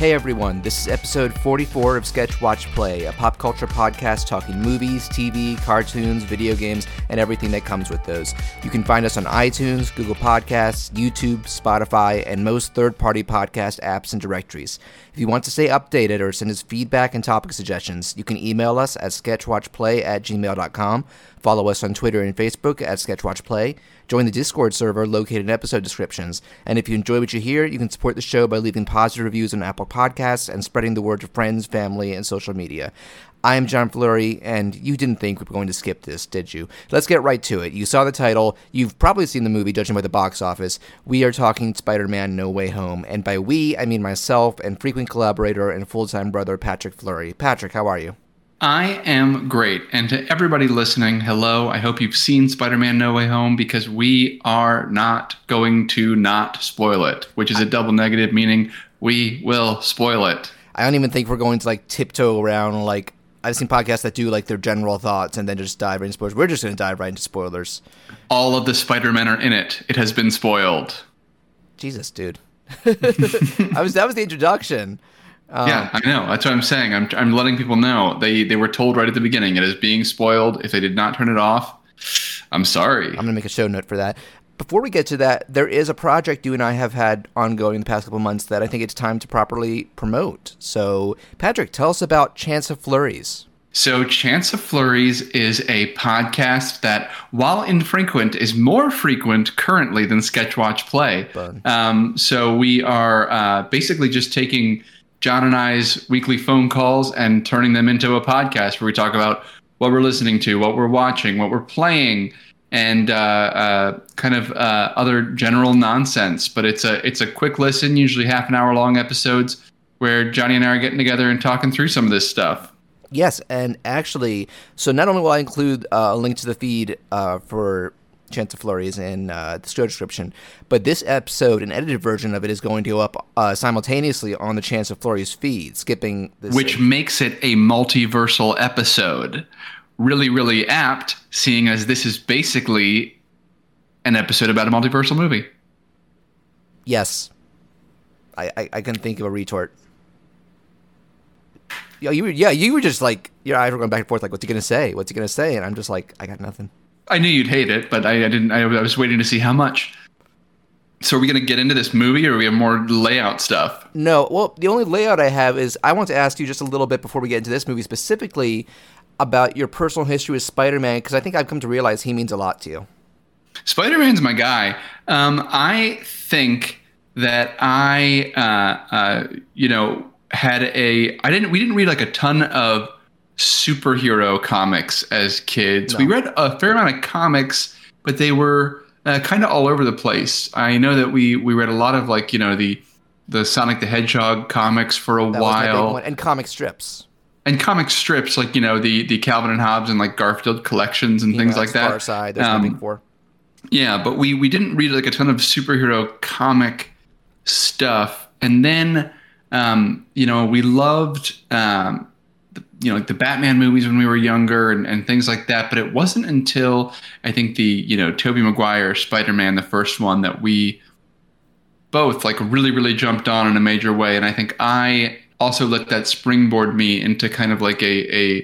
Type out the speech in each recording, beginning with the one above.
Hey everyone, this is episode 44 of Sketch Watch Play, a pop culture podcast talking movies, TV, cartoons, video games, and everything that comes with those. You can find us on iTunes, Google Podcasts, YouTube, Spotify, and most third-party podcast apps and directories. If you want to stay updated or send us feedback and topic suggestions, you can email us at sketchwatchplay@gmail.com, follow us on Twitter and Facebook at sketchwatchplay, join the Discord server located in episode descriptions, and if you enjoy what you hear, you can support the show by leaving positive reviews on Apple Podcasts and spreading the word to friends, family, and social media. I am John Fleury, and you didn't think we were going to skip this, did you? Let's get right to it. You saw the title. You've probably seen the movie, judging by the box office. We are talking Spider-Man: No Way Home. And by we, I mean myself and frequent collaborator and full-time brother, Patrick Fleury. Patrick, how are you? I am great. And to everybody listening, hello. I hope you've seen Spider-Man: No Way Home, because we are not going to not spoil it, which is a double negative, meaning we will spoil it. I don't even think we're going to tiptoe around I've seen podcasts that do their general thoughts and then just dive right into spoilers. We're just going to dive right into spoilers. All of the Spider-Men are in it. It has been spoiled. Jesus, dude. That was the introduction. Yeah, I know. That's what I'm saying. I'm letting people know. They were told right at the beginning it is being spoiled. If they did not turn it off, I'm sorry. I'm going to make a show note for that. Before we get to that, there is a project you and I have had ongoing the past couple months that I think it's time to properly promote. So, Patrick, tell us about Chance of Flurries. So, Chance of Flurries is a podcast that, while infrequent, is more frequent currently than Sketch Watch Play. So, we are basically just taking John and I's weekly phone calls and turning them into a podcast where we talk about what we're listening to, what we're watching, what we're playing, and other general nonsense. But it's a quick listen, usually half an hour long episodes where Johnny and I are getting together and talking through some of this stuff. Yes, and actually, so not only will I include a link to the feed for Chance of Flurries in the show description, but this episode, an edited version of it, is going to go up simultaneously on the Chance of Flurries feed, skipping this. Which makes it a multiversal episode. Really, really apt, seeing as this is basically an episode about a multiversal movie. Yes. I can think of a retort. You were just your eyes were going back and forth, what's he going to say? What's he going to say? And I'm just I got nothing. I knew you'd hate it, but I was waiting to see how much. So are we going to get into this movie, or do we have more layout stuff? No. Well, the only layout I have is I want to ask you just a little bit before we get into this movie specifically about your personal history with Spider-Man, because I think I've come to realize he means a lot to you. Spider-Man's my guy. I think that we didn't read a ton of superhero comics as kids. No. We read a fair amount of comics, but they were kind of all over the place. I know that we read a lot of the Sonic the Hedgehog comics for a while, and comic strips. And comic strips, the Calvin and Hobbes and Garfield collections and things like that. Far Side, there's nothing for. Yeah, but we didn't read a ton of superhero comic stuff. And then, we loved, the Batman movies when we were younger and things like that. But it wasn't until I think the, Tobey Maguire, Spider-Man, the first one, that we both really, really jumped on in a major way. And I think I also let that springboard me into kind of a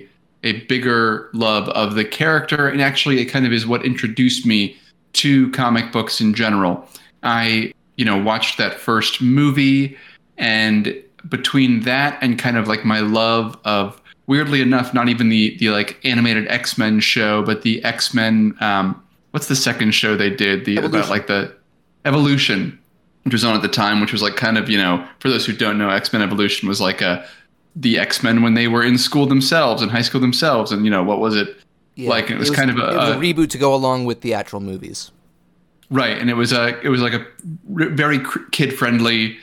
bigger love of the character. And actually, it kind of is what introduced me to comic books in general. I, watched that first movie, and between that and kind of my love of, weirdly enough, not even the animated X-Men show, but the X-Men, what's the second show they did? The Evolution. About the Evolution, which was on at the time, which was for those who don't know, X-Men Evolution was the X-Men when they were in school themselves, in high school themselves, and what was it? Yeah, it was a reboot to go along with the actual movies. Right, and it was a very kid-friendly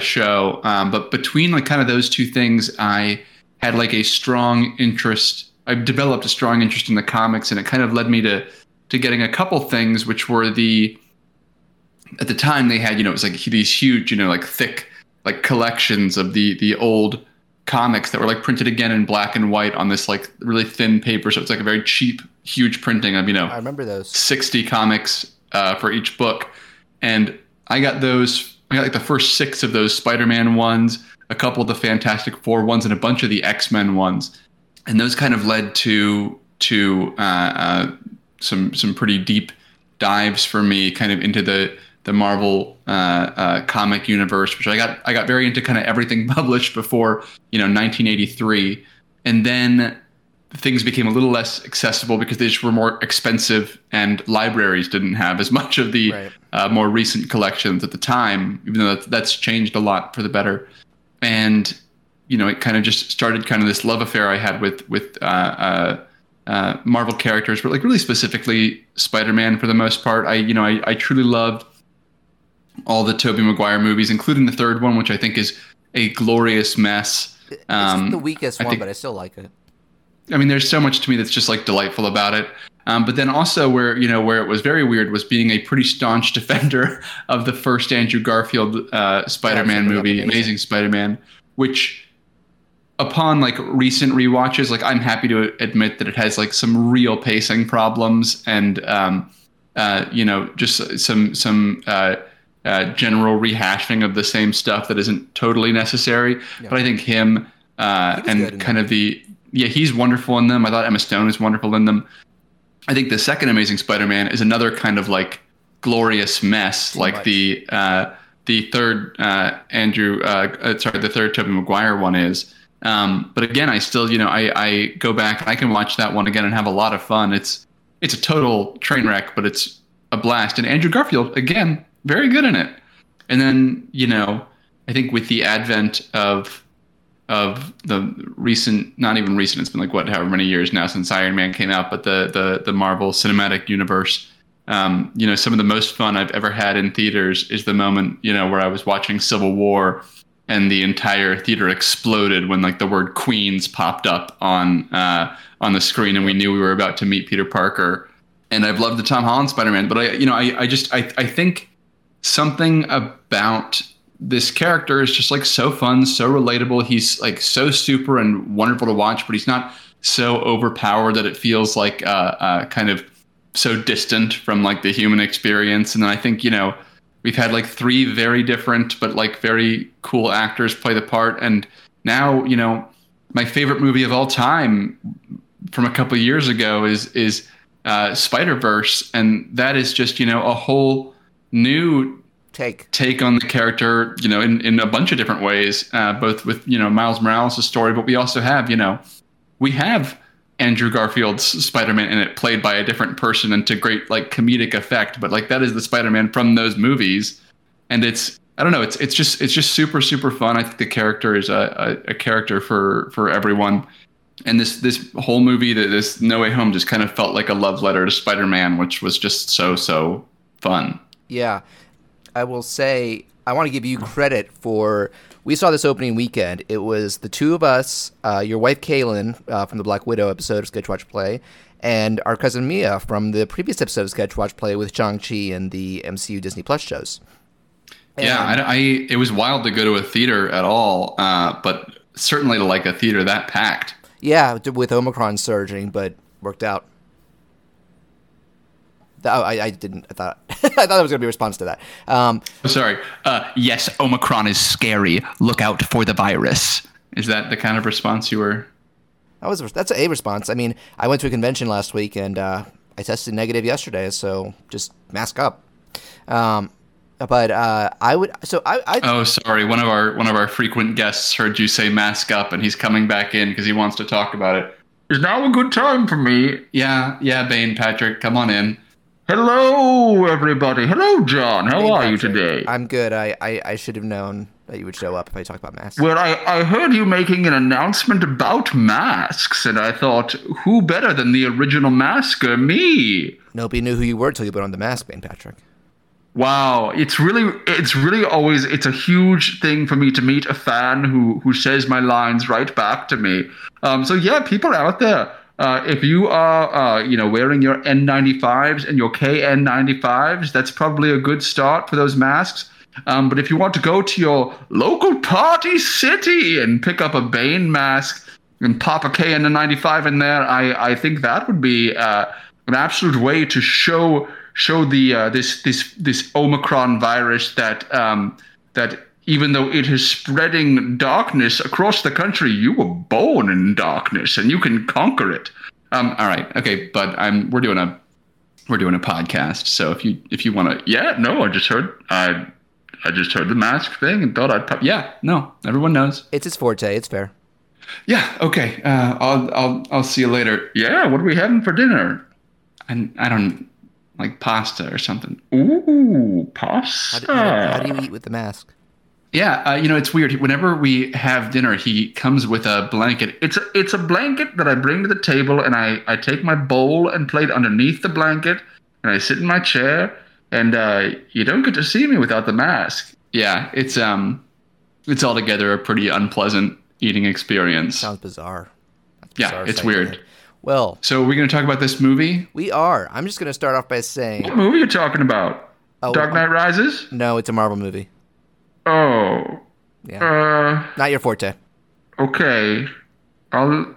show, but between those two things, I had a strong interest. I developed a strong interest in the comics, and it kind of led me to getting a couple things, which were at the time they had, it was these huge, thick, collections of the old comics that were printed again in black and white on this really thin paper. So it's a very cheap, huge printing of, I remember those 60 comics for each book. And I got those We got like the first 6 of those Spider-Man ones, a couple of the Fantastic Four ones, and a bunch of the X-Men ones. And those kind of led to some pretty deep dives for me, kind of into the Marvel comic universe, which I got very into kind of everything published before, 1983. And then things became a little less accessible because they just were more expensive, and libraries didn't have as much of the more recent collections at the time, even though that's changed a lot for the better. And, it kind of just started kind of this love affair I had with Marvel characters, but like really specifically Spider-Man for the most part. I truly loved all the Tobey Maguire movies, including the third one, which I think is a glorious mess. It's the weakest one, but I still like it. I mean, there's so much to me that's just like delightful about it. But then also where it was very weird was being a pretty staunch defender of the first Andrew Garfield Spider-Man movie, Amazing Spider-Man, which upon like recent rewatches, like I'm happy to admit that it has like some real pacing problems and, just some general rehashing of the same stuff that isn't totally necessary. Yeah. But I think him and kind of he's wonderful in them. I thought Emma Stone is wonderful in them. I think the second Amazing Spider-Man is another kind of like glorious mess, like the third Tobey Maguire one is. But again, I still, I go back and I can watch that one again and have a lot of fun. It's a total train wreck, but it's a blast. And Andrew Garfield, again, very good in it. And then, I think with the advent of the recent, not even recent, it's been like however many years now since Iron Man came out, but the Marvel Cinematic Universe, some of the most fun I've ever had in theaters is the moment, where I was watching Civil War and the entire theater exploded when like the word Queens popped up on the screen and we knew we were about to meet Peter Parker. And I've loved the Tom Holland Spider-Man, but I think something about this character is just like so fun, so relatable. He's like so super and wonderful to watch, but he's not so overpowered that it feels like kind of so distant from like the human experience. And then I think, we've had like 3 very different, but like very cool actors play the part. And now, my favorite movie of all time from a couple of years ago is Spider-Verse. And that is just, a whole new take on the character, in a bunch of different ways, both with, Miles Morales' story, but we also have, we have Andrew Garfield's Spider-Man in it, played by a different person and to great like comedic effect. But like that is the Spider-Man from those movies. And it's just super, super fun. I think the character is a character for everyone. And this whole movie, this No Way Home, just kind of felt like a love letter to Spider-Man, which was just so, so fun. Yeah. I will say, I want to give you credit for, we saw this opening weekend. It was the two of us, your wife, Kaylin, from the Black Widow episode of Sketch Watch Play, and our cousin Mia from the previous episode of Sketch Watch Play with Shang-Chi and the MCU Disney Plus shows. And it was wild to go to a theater at all, but certainly to like a theater that packed. Yeah, with Omicron surging, but worked out. I thought it was going to be a response to that. Sorry. Yes, Omicron is scary. Look out for the virus. Is that the kind of response you were? That's a response. I mean, I went to a convention last week and I tested negative yesterday, so just mask up. Sorry. One of our frequent guests heard you say mask up, and he's coming back in because he wants to talk about it. Is now a good time for me? Yeah, Bane Patrick, come on in. Hello, everybody. Hello, John. How are you today? I'm good. I should have known that you would show up if I talked about masks. Well, I heard you making an announcement about masks, and I thought, who better than the original masker, me? Nobody knew who you were till you put on the mask, Bane Patrick. Wow. It's really always, it's a huge thing for me to meet a fan who says my lines right back to me. People out there. If you are, wearing your N95s and your KN95s, that's probably a good start for those masks. But if you want to go to your local party city and pick up a Bane mask and pop a KN95 in there, I think that would be an absolute way to show the this Omicron virus that that even though it is spreading darkness across the country, you were born in darkness and you can conquer it. All right, okay, but we're doing a podcast, so if you want to, I just heard the mask thing and thought I'd everyone knows it's his forte. It's fair. Yeah. Okay. I'll see you later. Yeah. What are we having for dinner? And I don't like pasta or something. Ooh, pasta. How do you eat with the mask? Yeah. It's weird. Whenever we have dinner, he comes with a blanket. It's a blanket that I bring to the table, and I take my bowl and plate underneath the blanket, and I sit in my chair, and you don't get to see me without the mask. Yeah. It's altogether a pretty unpleasant eating experience. Sounds bizarre. Yeah, it's weird. Well, so we're going to talk about this movie? We are. I'm just going to start off by saying... What movie are you talking about? Dark Knight Rises? No, it's a Marvel movie. Oh. Yeah. Not your forte. Okay. I'm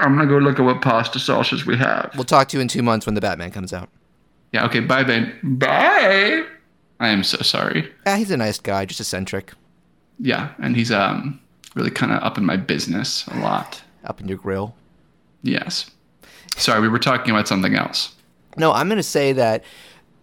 going to go look at what pasta sauces we have. We'll talk to you in 2 months when The Batman comes out. Yeah, okay. Bye, Bane. Bye! I am so sorry. He's a nice guy, just eccentric. Yeah, and he's... really kind of up in my business a lot. Up in your grill? Yes. Sorry, we were talking about something else. No, I'm going to say that,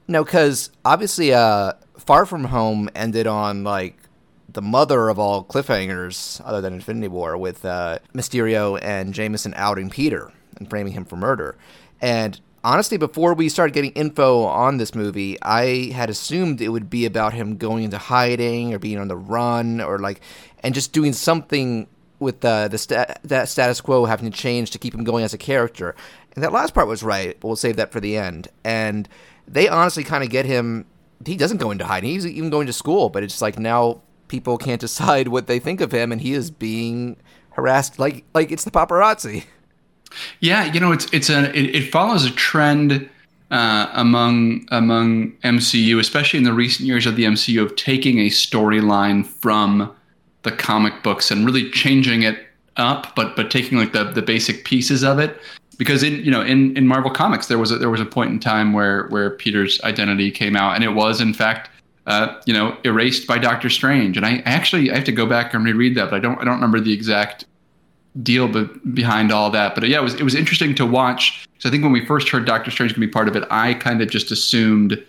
because obviously Far From Home ended on, the mother of all cliffhangers other than Infinity War with Mysterio and Jameson outing Peter and framing him for murder. And honestly, before we started getting info on this movie, I had assumed it would be about him going into hiding or being on the run or, and just doing something with the status quo having to change to keep him going as a character. And that last part was right, but we'll save that for the end. And they honestly kind of get him. He doesn't go into hiding. He's even going to school. But it's now people can't decide what they think of him, and he is being harassed like it's the paparazzi. Yeah, it follows a trend among MCU, especially in the recent years of the MCU, of taking a storyline from the comic books and really changing it up, but taking the basic pieces of it. Because in Marvel Comics, there was a point in time where Peter's identity came out, and it was in fact erased by Doctor Strange. And I have to go back and reread that, but I don't remember the exact deal behind all that. But yeah, it was interesting to watch. So I think when we first heard Doctor Strange going to be part of it, I kind of just assumed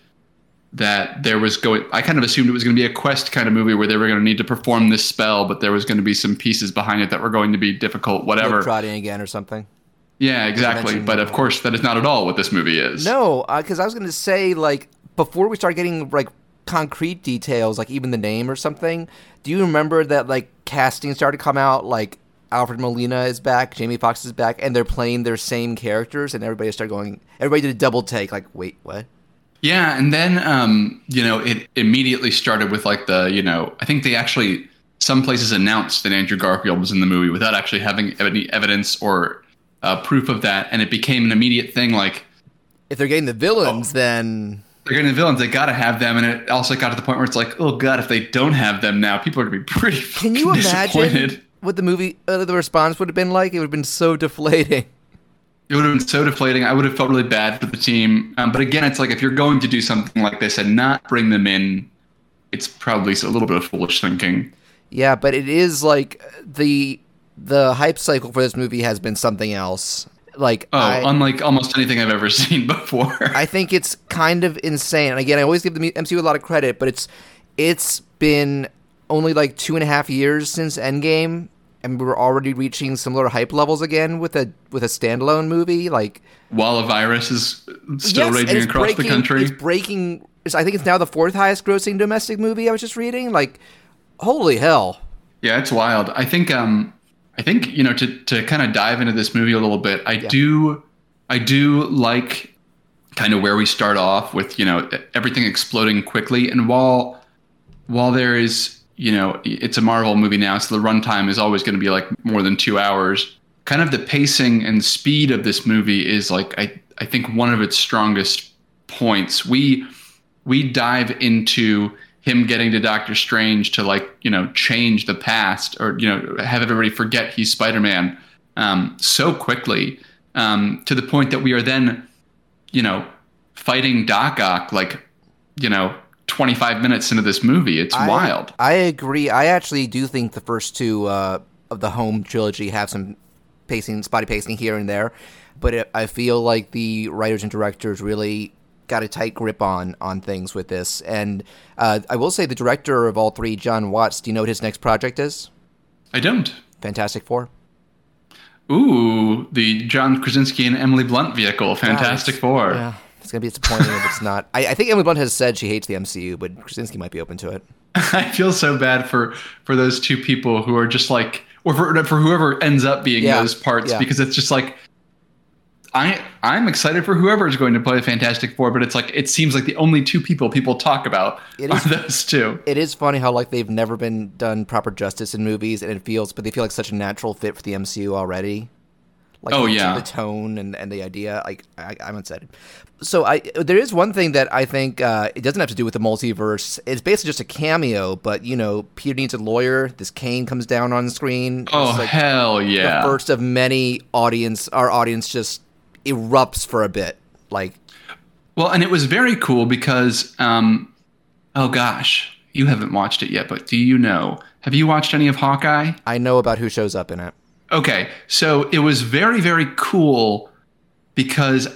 that it was going to be a quest kind of movie where they were going to need to perform this spell, but there was going to be some pieces behind it that were going to be difficult, whatever. Trotting again or something. Yeah, exactly. But of course, that is not at all what this movie is. No, because I was going to say, before we start getting, concrete details, even the name or something, do you remember that, casting started to come out, Alfred Molina is back, Jamie Foxx is back, and they're playing their same characters, and everybody did a double take, wait, what? Yeah, and then, it immediately started with, I think they actually, some places announced that Andrew Garfield was in the movie without actually having any evidence or proof of that, and it became an immediate thing, if they're getting the villains, then... They're getting the villains, they gotta have them, and it also got to the point where it's oh, God, if they don't have them now, people are gonna be pretty fucking disappointed. Can you imagine what the movie, the response would have been like? It would have been so deflating. It would have been so deflating. I would have felt really bad for the team. But again, it's if you're going to do something like this and not bring them in, it's probably a little bit of foolish thinking. Yeah, but it is the hype cycle for this movie has been something else. Unlike almost anything I've ever seen before. I think it's kind of insane. And again, I always give the MCU a lot of credit, but it's been only 2.5 years since Endgame. And we're already reaching similar hype levels again with a standalone movie, while a virus is still raging across the country. It's breaking. I think it's now the 4th highest grossing domestic movie. I was just reading. Holy hell! Yeah, it's wild. I think to kind of dive into this movie a little bit. I do like kind of where we start off with everything exploding quickly, and while there is. It's a Marvel movie now, so the runtime is always going to be more than 2 hours. Kind of the pacing and speed of this movie is I think one of its strongest points. We dive into him getting to Doctor Strange to change the past or have everybody forget he's Spider-Man so quickly to the point that we are then fighting Doc Ock 20 25 minutes into this movie. It's wild. I agree. I actually do think the first two of the Home trilogy have some pacing, spotty pacing here and there, but I feel like the writers and directors really got a tight grip on things with this. And I will say the director of all three, John Watts, do you know what his next project is? I don't. Fantastic Four. Ooh, the John Krasinski and Emily Blunt vehicle, Fantastic Four. Yeah, it's going to be disappointing if it's not. I think Emily Blunt has said she hates the MCU, but Krasinski might be open to it. I feel so bad for those two people who are just like, or for whoever ends up being those parts, because it's just like, I'm excited for whoever is going to play Fantastic Four, but it's like it seems like the only two people talk about are those two. It is funny how like they've never been done proper justice in movies, and they feel like such a natural fit for the MCU already. Like, the tone and the idea. Like I'm excited. So there is one thing that I think it doesn't have to do with the multiverse. It's basically just a cameo, but Peter needs a lawyer. This cane comes down on the screen. Oh, it's like, hell yeah! The first of many our audience just erupts for a bit. And it was very cool because oh gosh, you haven't watched it yet, but have you watched any of Hawkeye? I know about who shows up in it. Okay, so it was very, very cool because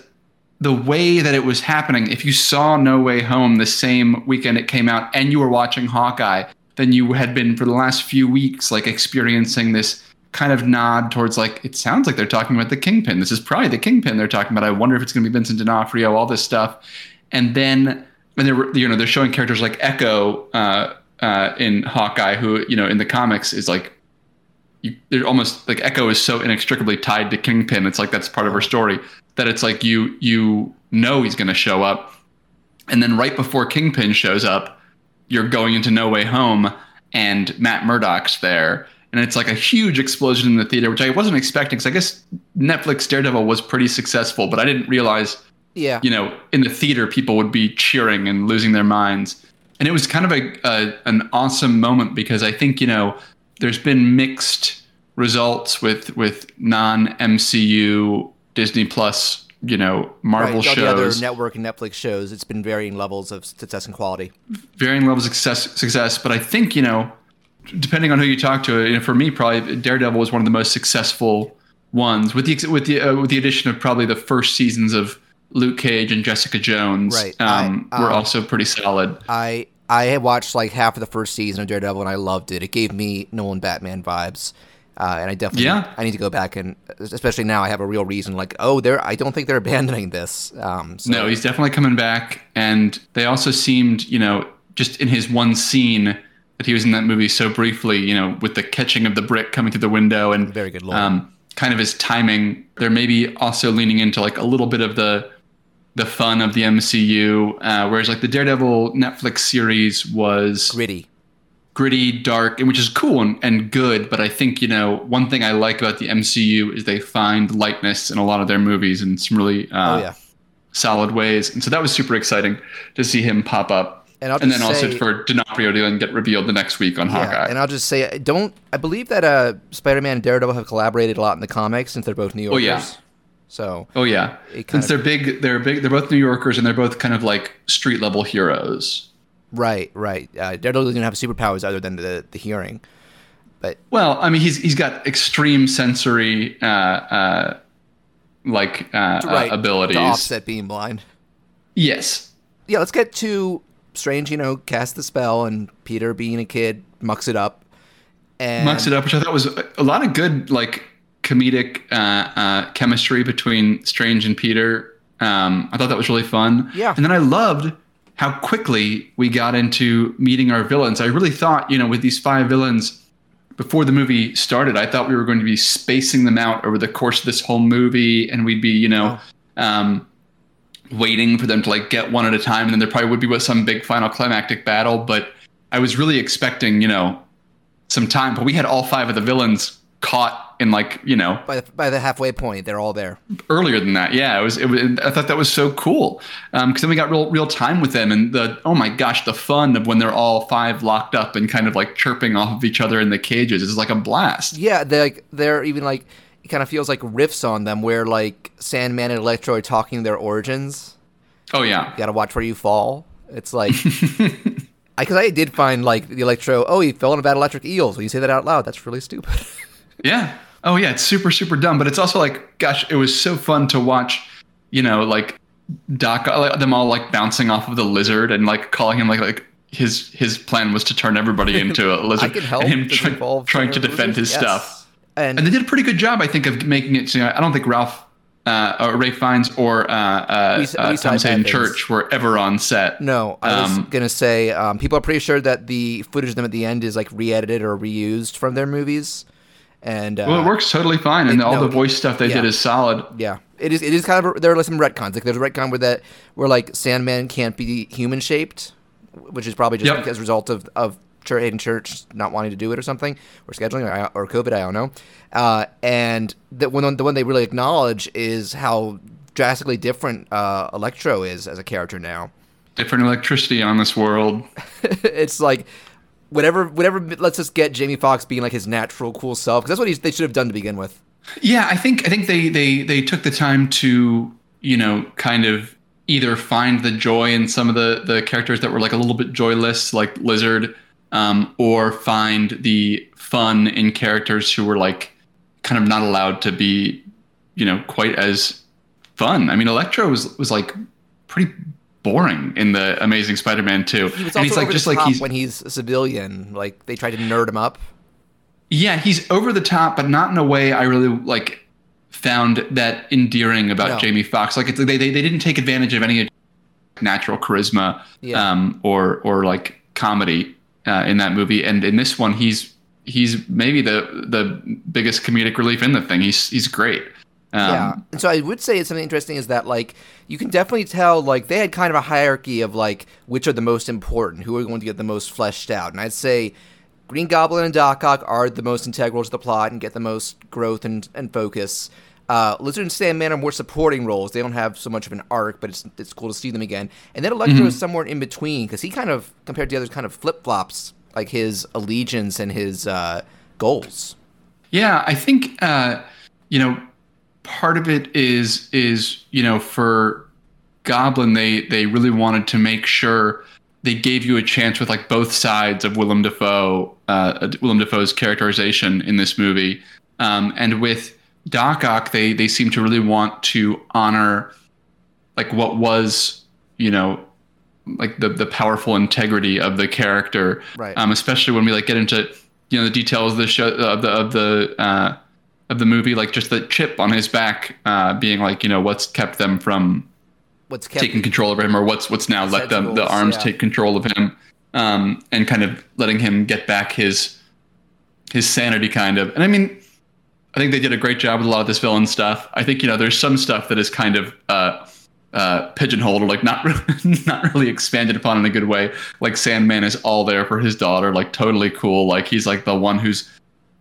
the way that it was happening, if you saw No Way Home the same weekend it came out and you were watching Hawkeye, then you had been for the last few weeks like experiencing this kind of nod towards like, it sounds like they're talking about the Kingpin. This is probably the Kingpin they're talking about. I wonder if it's going to be Vincent D'Onofrio, all this stuff. And then when they're showing characters like Echo in Hawkeye, who, in the comics is like, they're almost like Echo is so inextricably tied to Kingpin. It's like, that's part of her story that it's like, you know, he's going to show up. And then right before Kingpin shows up, you're going into No Way Home and Matt Murdock's there. And it's like a huge explosion in the theater, which I wasn't expecting. Because I guess Netflix Daredevil was pretty successful, but I didn't realize, in the theater, people would be cheering and losing their minds. And it was kind of an awesome moment because I think, there's been mixed results with non-MCU Disney Plus, Marvel shows. The other network and Netflix shows, it's been varying levels of success and quality. Varying levels of success. But I think, depending on who you talk to, for me, probably Daredevil was one of the most successful ones, with the addition of probably the first seasons of Luke Cage and Jessica Jones. Right, were also pretty solid. I had watched like half of the first season of Daredevil and I loved it. It gave me Nolan Batman vibes, and I definitely I need to go back, and especially now I have a real reason. Like, I don't think they're abandoning this. No, he's definitely coming back, and they also seemed, just in his one scene that he was in that movie so briefly, with the catching of the brick coming through the window and very good lord. Kind of his timing. They're maybe also leaning into like a little bit of the fun of the MCU, whereas like the Daredevil Netflix series was gritty, dark, which is cool and good. But I think, one thing I like about the MCU is they find lightness in a lot of their movies in some really solid ways. And so that was super exciting to see him pop up. And then also for D'Onofrio to then get revealed the next week on Hawkeye. And I'll just say, I believe that Spider-Man and Daredevil have collaborated a lot in the comics since they're both New Yorkers. Oh, yeah. So Since they're big. They're both New Yorkers, and they're both kind of like street level heroes. Right. Daredevil doesn't have superpowers other than the hearing. But he's got extreme sensory abilities to offset being blind. Yes. Yeah. Let's get to Strange. Cast the spell, and Peter, being a kid, mucks it up, which I thought was a lot of good comedic chemistry between Strange and Peter. I thought that was really fun. Yeah. And then I loved how quickly we got into meeting our villains. I really thought, with these 5 villains, before the movie started, I thought we were going to be spacing them out over the course of this whole movie, and we'd be, waiting for them to get one at a time, and then there probably would be some big final climactic battle. But I was really expecting, some time. But we had all 5 of the villains caught in by the halfway point. They're all there earlier than that. Yeah, it was I thought that was so cool, because then we got real time with them, and the fun of when they're all 5 locked up and kind of chirping off of each other in the cages is a blast. Yeah, they're even it kind of feels like riffs on them, where Sandman and Electro are talking their origins. Oh yeah, you gotta watch where you fall. It's like, because I did find like the Electro, oh, he fell in a bad electric eels. When you say that out loud, that's really stupid. Yeah. Oh yeah. It's super, super dumb. But it's also like, gosh, it was so fun to watch, you know, like Doc, like, them all like bouncing off of the lizard and like calling him like his plan was to turn everybody into a lizard. I can help. And him trying to defend his stuff. And they did a pretty good job, I think, of making it, you know, I don't think Ralph, or Ray Fiennes or Tom Hayden Church were ever on set. No, I was going to say, people are pretty sure that the footage of them at the end is like re-edited or reused from their movies. And well, it works totally fine. And all the voice stuff they did is solid. Yeah, it is kind of, there are some retcons. Like there's a retcon where like Sandman can't be human shaped, which is probably just as a result of Hayden Church not wanting to do it or something, or scheduling, or COVID, I don't know. And the one they really acknowledge is how drastically different Electro is as a character now. Different electricity on this world. It's like, whatever. Let's just get Jamie Foxx being like his natural, cool self, because that's what they should have done to begin with. Yeah, I think they took the time to, you know, kind of either find the joy in some of the characters that were like a little bit joyless, like Lizard. Or find the fun in characters who were like kind of not allowed to be, you know, quite as fun. I mean, Electro was like pretty boring in the Amazing Spider-Man 2. And he's like just like he's when he's a civilian, like they tried to nerd him up. Yeah, he's over the top, but not in a way I really like found that endearing about Jamie Foxx. Like it's they didn't take advantage of any natural charisma or like comedy. In that movie, and in this one, he's maybe the biggest comedic relief in the thing. He's great. And so I would say something interesting is that like you can definitely tell like they had kind of a hierarchy of like which are the most important, who are going to get the most fleshed out, and I'd say Green Goblin and Doc Ock are the most integral to the plot and get the most growth and focus. Lizard and Sandman are more supporting roles. They don't have so much of an arc, but it's cool to see them again. And then Electro is somewhere in between, because he kind of, compared to the others, kind of flip-flops like his allegiance and his goals. Yeah, I think, you know, part of it is you know, for Goblin, they really wanted to make sure they gave you a chance with like both sides of Willem Dafoe's characterization in this movie. And with Doc Ock, they seem to really want to honor like what was, you know, like the powerful integrity of the character, right? Especially when we like get into, you know, the details of the show of the movie, like just the chip on his back being like, you know, what's kept them from taking control of him, or what's now let them the arms take control of him, and kind of letting him get back his sanity, kind of. And I mean, I think they did a great job with a lot of this villain stuff. I think, you know, there's some stuff that is kind of pigeonholed or like not really expanded upon in a good way. Like Sandman is all there for his daughter, like totally cool. Like he's like the one who's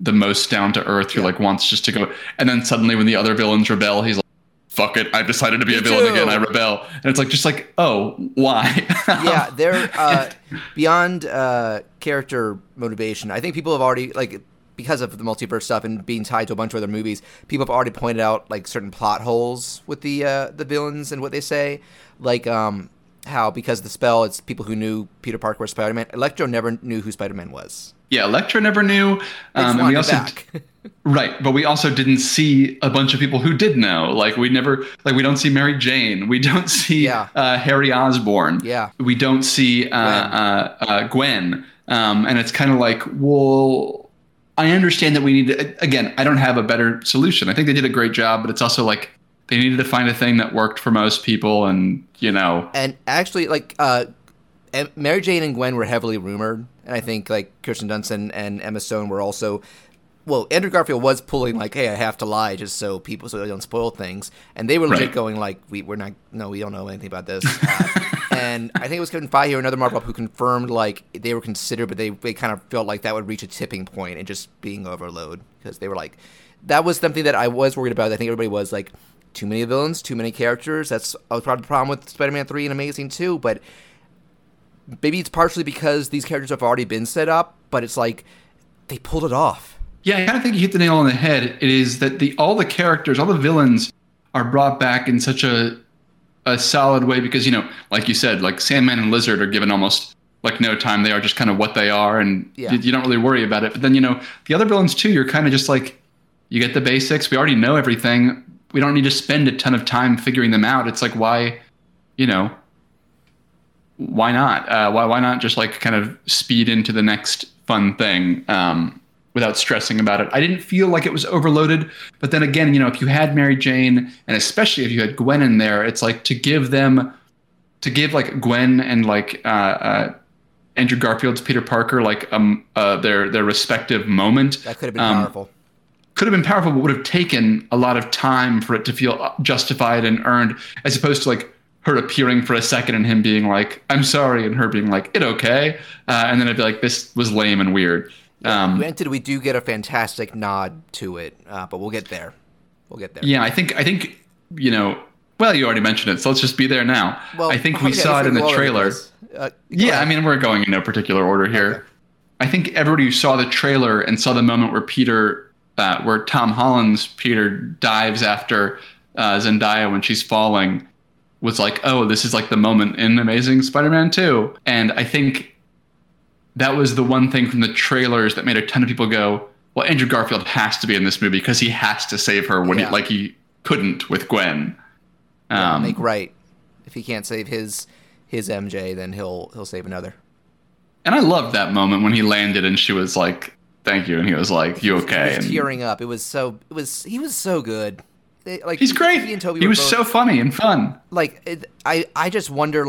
the most down to earth, who like wants just to go. And then suddenly when the other villains rebel, he's like, fuck it, I've decided to be a villain again. I rebel. And it's like, just like, oh, why? Yeah, they're beyond character motivation. I think people have already like, because of the multiverse stuff and being tied to a bunch of other movies, people have already pointed out like certain plot holes with the villains and what they say, like how because the spell, it's people who knew Peter Parker was Spider-Man. Electro never knew who Spider-Man was. Yeah, Electro never knew. And we also back. Right, but we also didn't see a bunch of people who did know. Like we don't see Mary Jane. We don't see Harry Osborn. Yeah, we don't see Gwen. And it's kind of like, well, I understand that we need to, again, I don't have a better solution. I think they did a great job, but it's also like they needed to find a thing that worked for most people, and, you know. And actually, like, Mary Jane and Gwen were heavily rumored, and I think, like, Kirsten Dunst and Emma Stone were also, well, Andrew Garfield was pulling, like, hey, I have to lie just so they don't spoil things. And they were legit going, like, we don't know anything about this. And I think it was Kevin Feige or another Marvel who confirmed, like, they were considered, but they kind of felt like that would reach a tipping point and just being overload, because they were like, that was something that I was worried about. I think everybody was like, too many villains, too many characters. That's probably the problem with Spider-Man 3 and Amazing 2, but maybe it's partially because these characters have already been set up, but it's like they pulled it off. Yeah, I kind of think you hit the nail on the head. It is that all the characters, all the villains are brought back in such a a solid way, because, you know, like you said, like Sandman and Lizard are given almost like no time. They are just kind of what they are, and you don't really worry about it. But then, you know, the other villains too, you're kind of just like, you get the basics. We already know everything. We don't need to spend a ton of time figuring them out. It's like, why, you know, why not? Why not just like kind of speed into the next fun thing without stressing about it? I didn't feel like it was overloaded. But then again, you know, if you had Mary Jane, and especially if you had Gwen in there, it's like to give like Gwen and like Andrew Garfield's Peter Parker like their respective moment. That could have been powerful. Could have been powerful, but would have taken a lot of time for it to feel justified and earned, as opposed to like her appearing for a second and him being like, I'm sorry, and her being like, it okay. And then I'd be like, this was lame and weird. Granted, we do get a fantastic nod to it, but we'll get there. Yeah, I think, you know, well, you already mentioned it, so let's just be there now. Well, I think we saw it in the trailer. I mean, we're going in no particular order here. Okay. I think everybody who saw the trailer and saw the moment where where Tom Holland's Peter dives after Zendaya when she's falling, was like, oh, this is like the moment in Amazing Spider-Man 2. And I think that was the one thing from the trailers that made a ton of people go, well, Andrew Garfield has to be in this movie because he has to save her when he couldn't with Gwen. If he can't save his MJ, then he'll save another. And I loved that moment when he landed and she was like, thank you, and he was like, "You okay?" He was tearing up. He was so good. He's great. He and Toby. He was both so funny and fun. I just wonder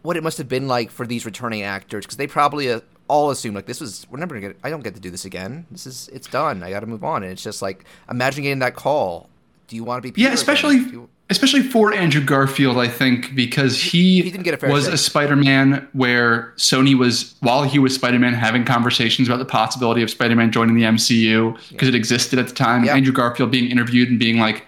what it must have been like for these returning actors, because they probably all assumed we're never gonna I don't get to do this again. It's done. I got to move on. And it's just like, imagine getting that call. Do you want to be Peter? Yeah, especially for Andrew Garfield, I think, because he didn't get a fair was shake. A Spider-Man where Sony was, while he was Spider-Man, having conversations about the possibility of Spider-Man joining the MCU because it existed at the time. Yeah. Andrew Garfield being interviewed and being like,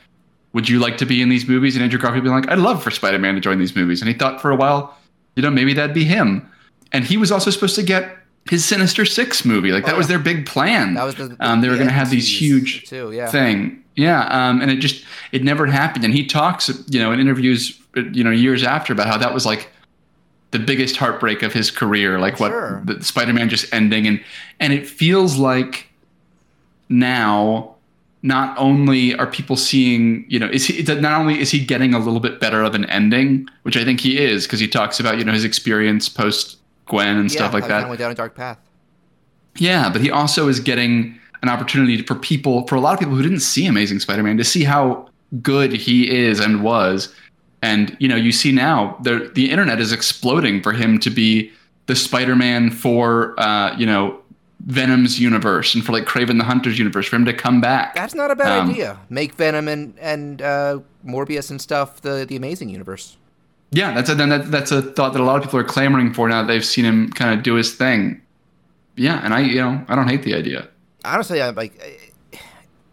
would you like to be in these movies? And Andrew Garfield being like, I'd love for Spider-Man to join these movies. And he thought for a while, you know, maybe that'd be him. And he was also supposed to get his Sinister Six movie. That was their big plan. That was they were going to have these huge thing. Yeah, and it never happened. And he talks, you know, in interviews, you know, years after about how that was like the biggest heartbreak of his career, the Spider-Man just ending. And it feels like now, not only are people seeing, you know, is he getting a little bit better of an ending, which I think he is, because he talks about, you know, his experience post Gwen and stuff like that. Yeah, went down a dark path. Yeah, but he also is getting an opportunity for a lot of people who didn't see Amazing Spider-Man to see how good he is and was. And, you know, you see now the internet is exploding for him to be the Spider-Man for, you know, Venom's universe and for like Kraven the Hunter's universe, for him to come back. That's not a bad idea. Make Venom and Morbius and stuff the Amazing universe. Yeah, that's a thought that a lot of people are clamoring for now that they've seen him kind of do his thing. Yeah, and I don't hate the idea. Honestly, I'm like,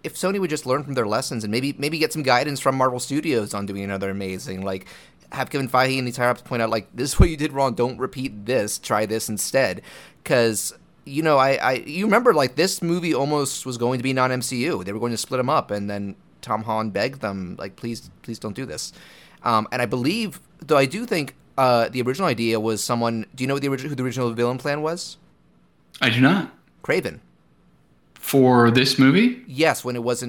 if Sony would just learn from their lessons and maybe get some guidance from Marvel Studios on doing another Amazing, like have Kevin Feige and these higher-ups point out, like, this is what you did wrong. Don't repeat this. Try this instead. Because, you know, you remember, like, this movie almost was going to be non-MCU. They were going to split them up, and then Tom Holland begged them, like, please don't do this. And I believe, though I do think the original idea was someone – do you know who the original villain plan was? I do not. Kraven. For this movie? Yes, when it was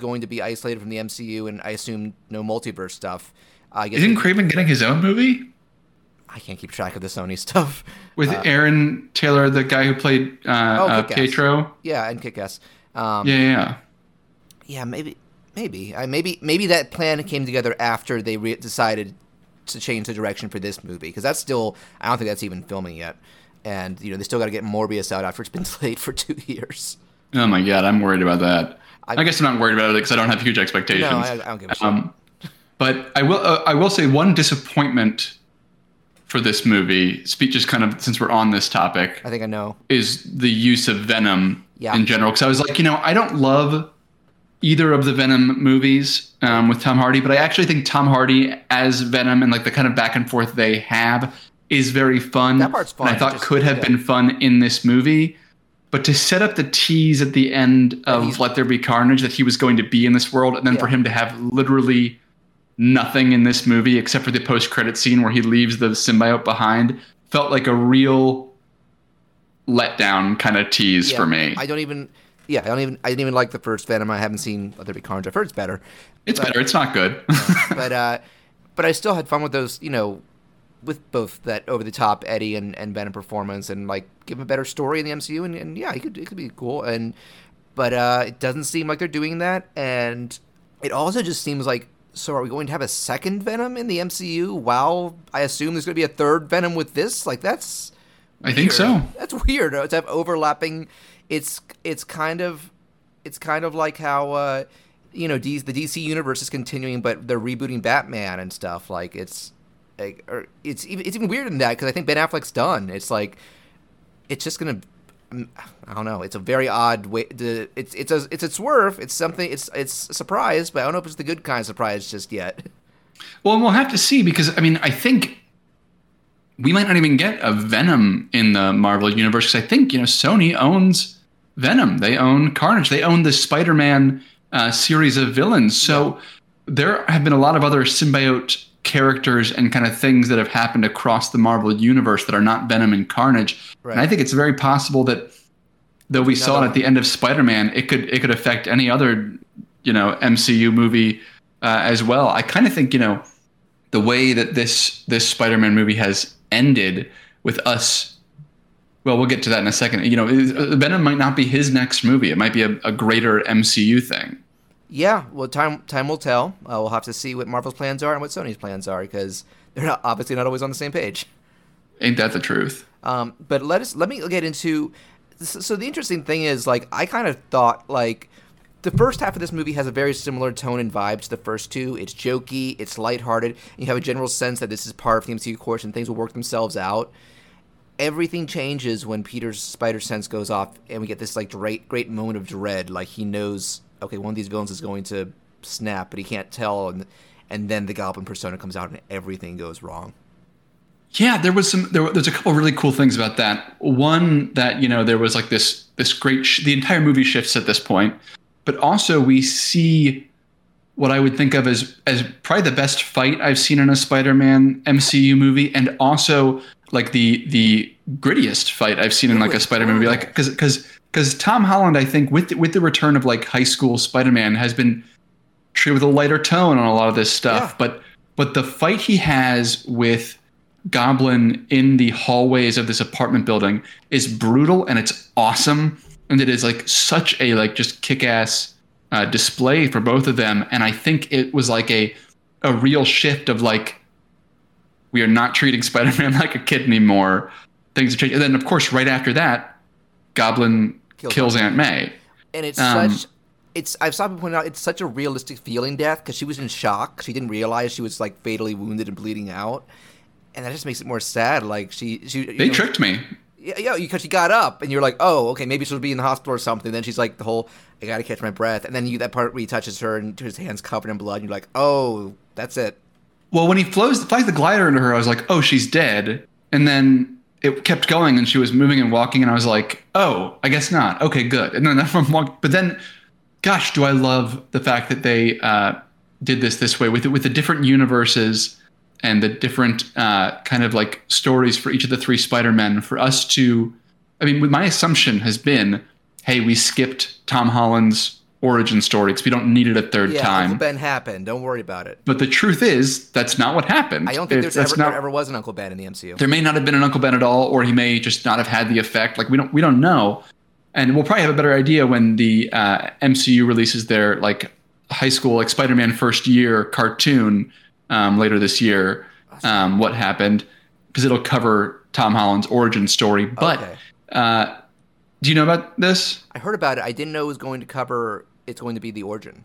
going to be isolated from the MCU, and I assume no multiverse stuff. Isn't Kraven getting his own movie? I can't keep track of the Sony stuff. With Aaron Taylor, the guy who played Pietro. Yeah, and Kick-Ass. Yeah, maybe. Maybe that plan came together after they decided to change the direction for this movie, because that's still, I don't think that's even filming yet. And, you know, they still got to get Morbius out after it's been delayed for 2 years. Oh my God, I'm worried about that. I guess I'm not worried about it because I don't have huge expectations. No, I don't give a shit. But I will say one disappointment for this movie, just kind of since we're on this topic. I think I know. Is the use of Venom in general. Because I was like, you know, I don't love either of the Venom movies with Tom Hardy, but I actually think Tom Hardy as Venom and like the kind of back and forth they have is very fun. That part's fun. And I thought could have been fun in this movie. But to set up the tease at the end of Let There Be Carnage that he was going to be in this world, and then for him to have literally nothing in this movie except for the post-credit scene where he leaves the symbiote behind felt like a real letdown kind of tease for me. I didn't even like the first Venom. I haven't seen Let There Be Carnage. I've heard it's better. It's not good. But I still had fun with those, you know, with both that over-the-top Eddie and Venom performance, and like give him a better story in the MCU, and yeah, it could be cool. But it doesn't seem like they're doing that, and it also just seems like, so are we going to have a second Venom in the MCU? Wow, I assume there's going to be a third Venom with this. Like that's weird. I think so. That's weird to have overlapping. It's kind of like how the DC universe is continuing, but they're rebooting Batman and stuff. Like it's even weirder than that because I think Ben Affleck's done. It's like it's just gonna. I don't know. It's a very odd way. It's a swerve. It's something. It's a surprise, but I don't know if it's the good kind of surprise just yet. Well, we'll have to see because I mean I think we might not even get a Venom in the Marvel universe because I think Sony owns Venom. They own Carnage. They own the Spider-Man series of villains. So there have been a lot of other symbiote characters and kind of things that have happened across the Marvel universe that are not Venom and Carnage. Right. And I think it's very possible that though we saw it at the end of Spider-Man, it could affect any other, MCU movie as well. I kind of think, the way that this Spider-Man movie has ended with us, well, we'll get to that in a second. Venom might not be his next movie. It might be a greater MCU thing. Yeah, well, time will tell. We'll have to see what Marvel's plans are and what Sony's plans are because they're obviously not always on the same page. Ain't that the truth? But let me get into. So the interesting thing is, like, I kind of thought like the first half of this movie has a very similar tone and vibe to the first two. It's jokey, it's lighthearted, and you have a general sense that this is part of the MCU course and things will work themselves out. Everything changes when Peter's spider sense goes off, and we get this like great moment of dread. Like he knows. Okay, one of these villains is going to snap, but he can't tell, and then the Goblin persona comes out, and everything goes wrong. Yeah, there's a couple of really cool things about that. One that there was like this great. The entire movie shifts at this point, but also we see what I would think of as probably the best fight I've seen in a Spider-Man MCU movie, and also like the grittiest fight I've seen in like a Spider-Man movie, like because Tom Holland, I think, with the return of like high school Spider-Man, has been treated with a lighter tone on a lot of this stuff. Yeah. But the fight he has with Goblin in the hallways of this apartment building is brutal and it's awesome, and it is like such a like just kick-ass display for both of them. And I think it was like a real shift of like we are not treating Spider-Man like a kid anymore. Things are changing, and then of course right after that, Goblin kills Aunt May, and it's I've stopped pointing out it's such a realistic feeling death because she was in shock. She didn't realize she was like fatally wounded and bleeding out, and that just makes it more sad. Like they tricked me. Yeah, because she got up and you're like, oh, okay, maybe she'll be in the hospital or something. Then she's like the whole I gotta catch my breath, and then you that part where he touches her and his hands covered in blood, and you're like, oh, that's it. Well, when he flies the glider into her, I was like, oh, she's dead, and then. It kept going and she was moving and walking and I was like, oh, I guess not. Okay, good. And then but then, gosh, do I love the fact that they did this way with the different universes and the different kind of like stories for each of the three Spider-Men for us to, I mean, my assumption has been, hey, we skipped Tom Holland's origin story because we don't need it a third time. Uncle Ben happened. Don't worry about it. But the truth is, that's not what happened. I don't think there ever was an Uncle Ben in the MCU. There may not have been an Uncle Ben at all, or he may just not have had the effect. Like we don't know, and we'll probably have a better idea when the MCU releases their like high school like Spider-Man first year cartoon later this year. What happened because it'll cover Tom Holland's origin story. But do you know about this? I heard about it. I didn't know it was going to cover. It's going to be the origin.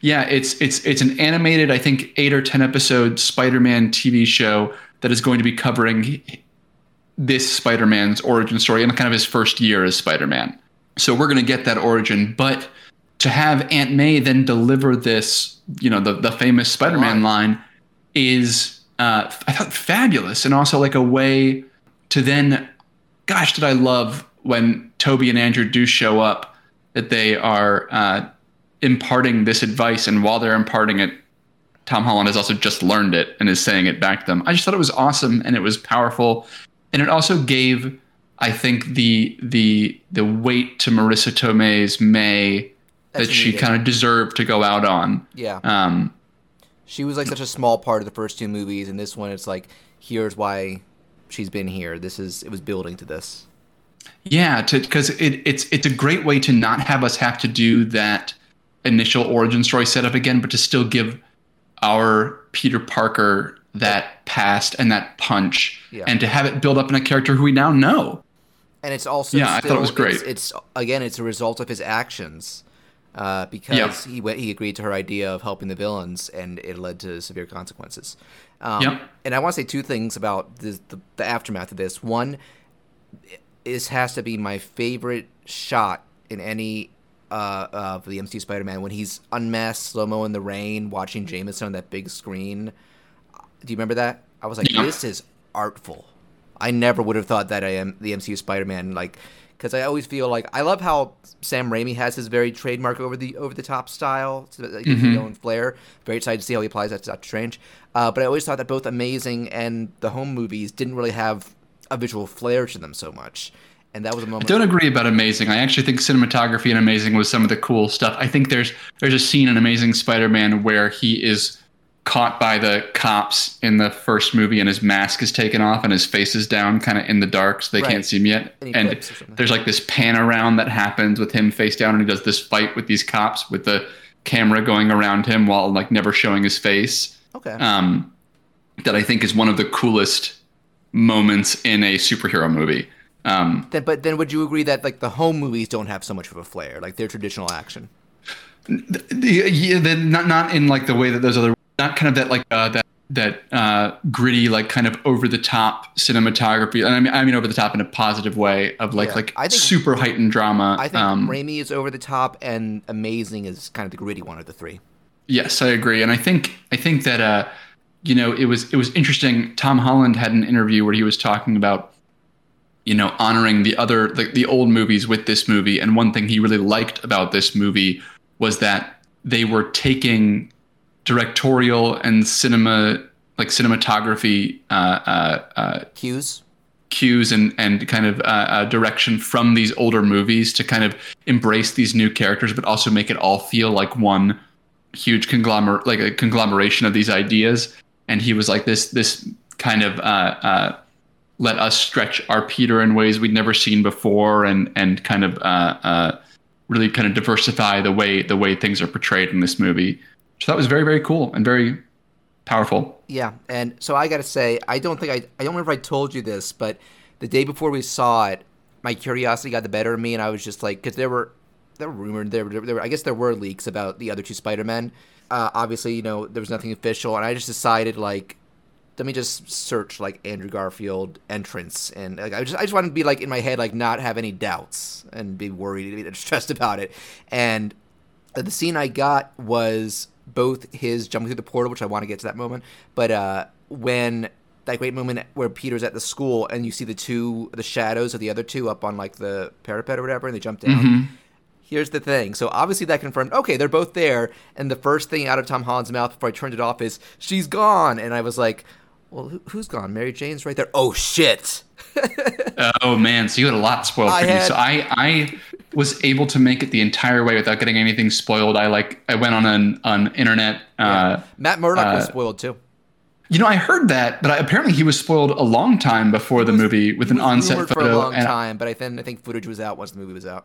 Yeah, it's an animated, I think, 8 or 10 episode Spider-Man TV show that is going to be covering this Spider-Man's origin story and kind of his first year as Spider-Man. So we're going to get that origin, but to have Aunt May then deliver this, the famous Spider-Man line is, I thought, fabulous, and also like a way to then, gosh, did I love when Tobey and Andrew do show up. That they are imparting this advice, and while they're imparting it, Tom Holland has also just learned it and is saying it back to them. I just thought it was awesome and it was powerful. And it also gave, I think, the weight to Marissa Tomei's May that she kind of deserved to go out on. Yeah. She was like such a small part of the first two movies, and this one it's like, here's why she's been here. It was building to this. Yeah, because it's a great way to not have us have to do that initial origin story setup again, but to still give our Peter Parker that past and that punch, and to have it build up in a character who we now know. And it's also I thought it was great. It's again, it's a result of his actions because he agreed to her idea of helping the villains, and it led to severe consequences. And I want to say two things about the aftermath of this. One, this has to be my favorite shot in any of the MCU Spider-Man, when he's unmasked, slow-mo in the rain, watching Jameson on that big screen. Do you remember that? I was like, this is artful. I never would have thought that I am the MCU Spider-Man, like, because I always feel like, I love how Sam Raimi has his very trademark over the top style, so that, like, his own flair. Very excited to see how he applies that to Doctor Strange. But I always thought that both Amazing and the home movies didn't really have a visual flair to them so much. And that was a moment. I don't agree about Amazing. I actually think cinematography in Amazing was some of the cool stuff. I think there's a scene in Amazing Spider-Man where he is caught by the cops in the first movie and his mask is taken off and his face is down kind of in the dark, so they can't see him yet. And there's like this pan around that happens with him face down, and he does this fight with these cops with the camera going around him while like never showing his face. Okay. That I think is one of the coolest moments in a superhero movie. But then would you agree that like the home movies don't have so much of a flair, like their traditional action? Not in like the way that those other, not kind of that like that gritty, like kind of over the top cinematography. And I mean over the top in a positive way of like super heightened drama. I think Raimi is over the top and Amazing is kind of the gritty one of the three. Yes, I agree, and I think that it was interesting. Tom Holland had an interview where he was talking about, honoring the old movies with this movie. And one thing he really liked about this movie was that they were taking directorial and cinematography cues and kind of direction from these older movies to kind of embrace these new characters, but also make it all feel like one huge conglomeration of these ideas. And he was like, this kind of let us stretch our Peter in ways we'd never seen before, and kind of really kind of diversify the way things are portrayed in this movie. So that was very, very cool and very powerful. Yeah, and so I got to say, I don't remember if I told you this, but the day before we saw it, my curiosity got the better of me, and I was just like, because there were leaks about the other two Spider-Men. Obviously, there was nothing official, and I just decided like, let me just search like Andrew Garfield entrance, and like I just wanted to be like in my head, like not have any doubts and be worried and stressed about it. And the scene I got was both his jumping through the portal, which I want to get to that moment, but when that great moment where Peter's at the school and you see the shadows of the other two up on like the parapet or whatever, and they jump down. Mm-hmm. Here's the thing. So obviously that confirmed, okay, they're both there. And the first thing out of Tom Holland's mouth before I turned it off is, she's gone. And I was like, well, who's gone? Mary Jane's right there. Oh, shit. Oh, man. So you had a lot spoiled for you. So I was able to make it the entire way without getting anything spoiled. I went on an internet. Matt Murdock was spoiled, too. I heard that, but apparently he was spoiled a long time before the movie with an on-set photo. For a long time, but I think footage was out once the movie was out.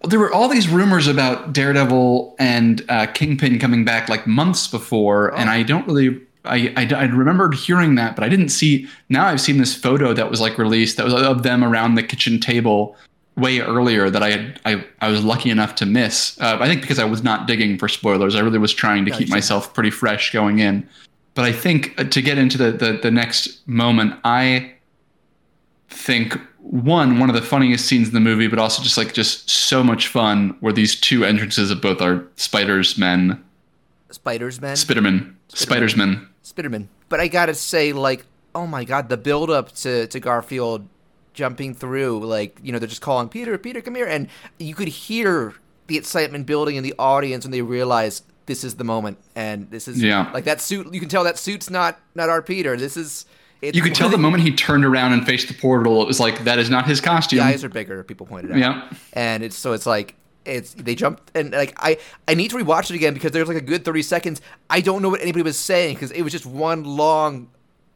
Well, there were all these rumors about Daredevil and Kingpin coming back like months before, and I don't really. I remembered hearing that, but I didn't see. Now I've seen this photo that was like released that was of them around the kitchen table way earlier that I was lucky enough to miss. I think because I was not digging for spoilers, I really was trying to keep myself pretty fresh going in. But I think to get into the next moment, I think one of the funniest scenes in the movie, but also just so much fun, were these two entrances of both our Spider-Men. But I gotta say, like, oh my god, the build up to Garfield jumping through, like, they're just calling Peter, come here, and you could hear the excitement building in the audience when they realize this is the moment, and this is like that suit. You can tell that suit's not our Peter. This is. You could tell the moment he turned around and faced the portal, it was like, that is not his costume. The eyes are bigger, people pointed out. Yeah. And they jumped, and I need to rewatch it again because there's a good 30 seconds. I don't know what anybody was saying because it was just one long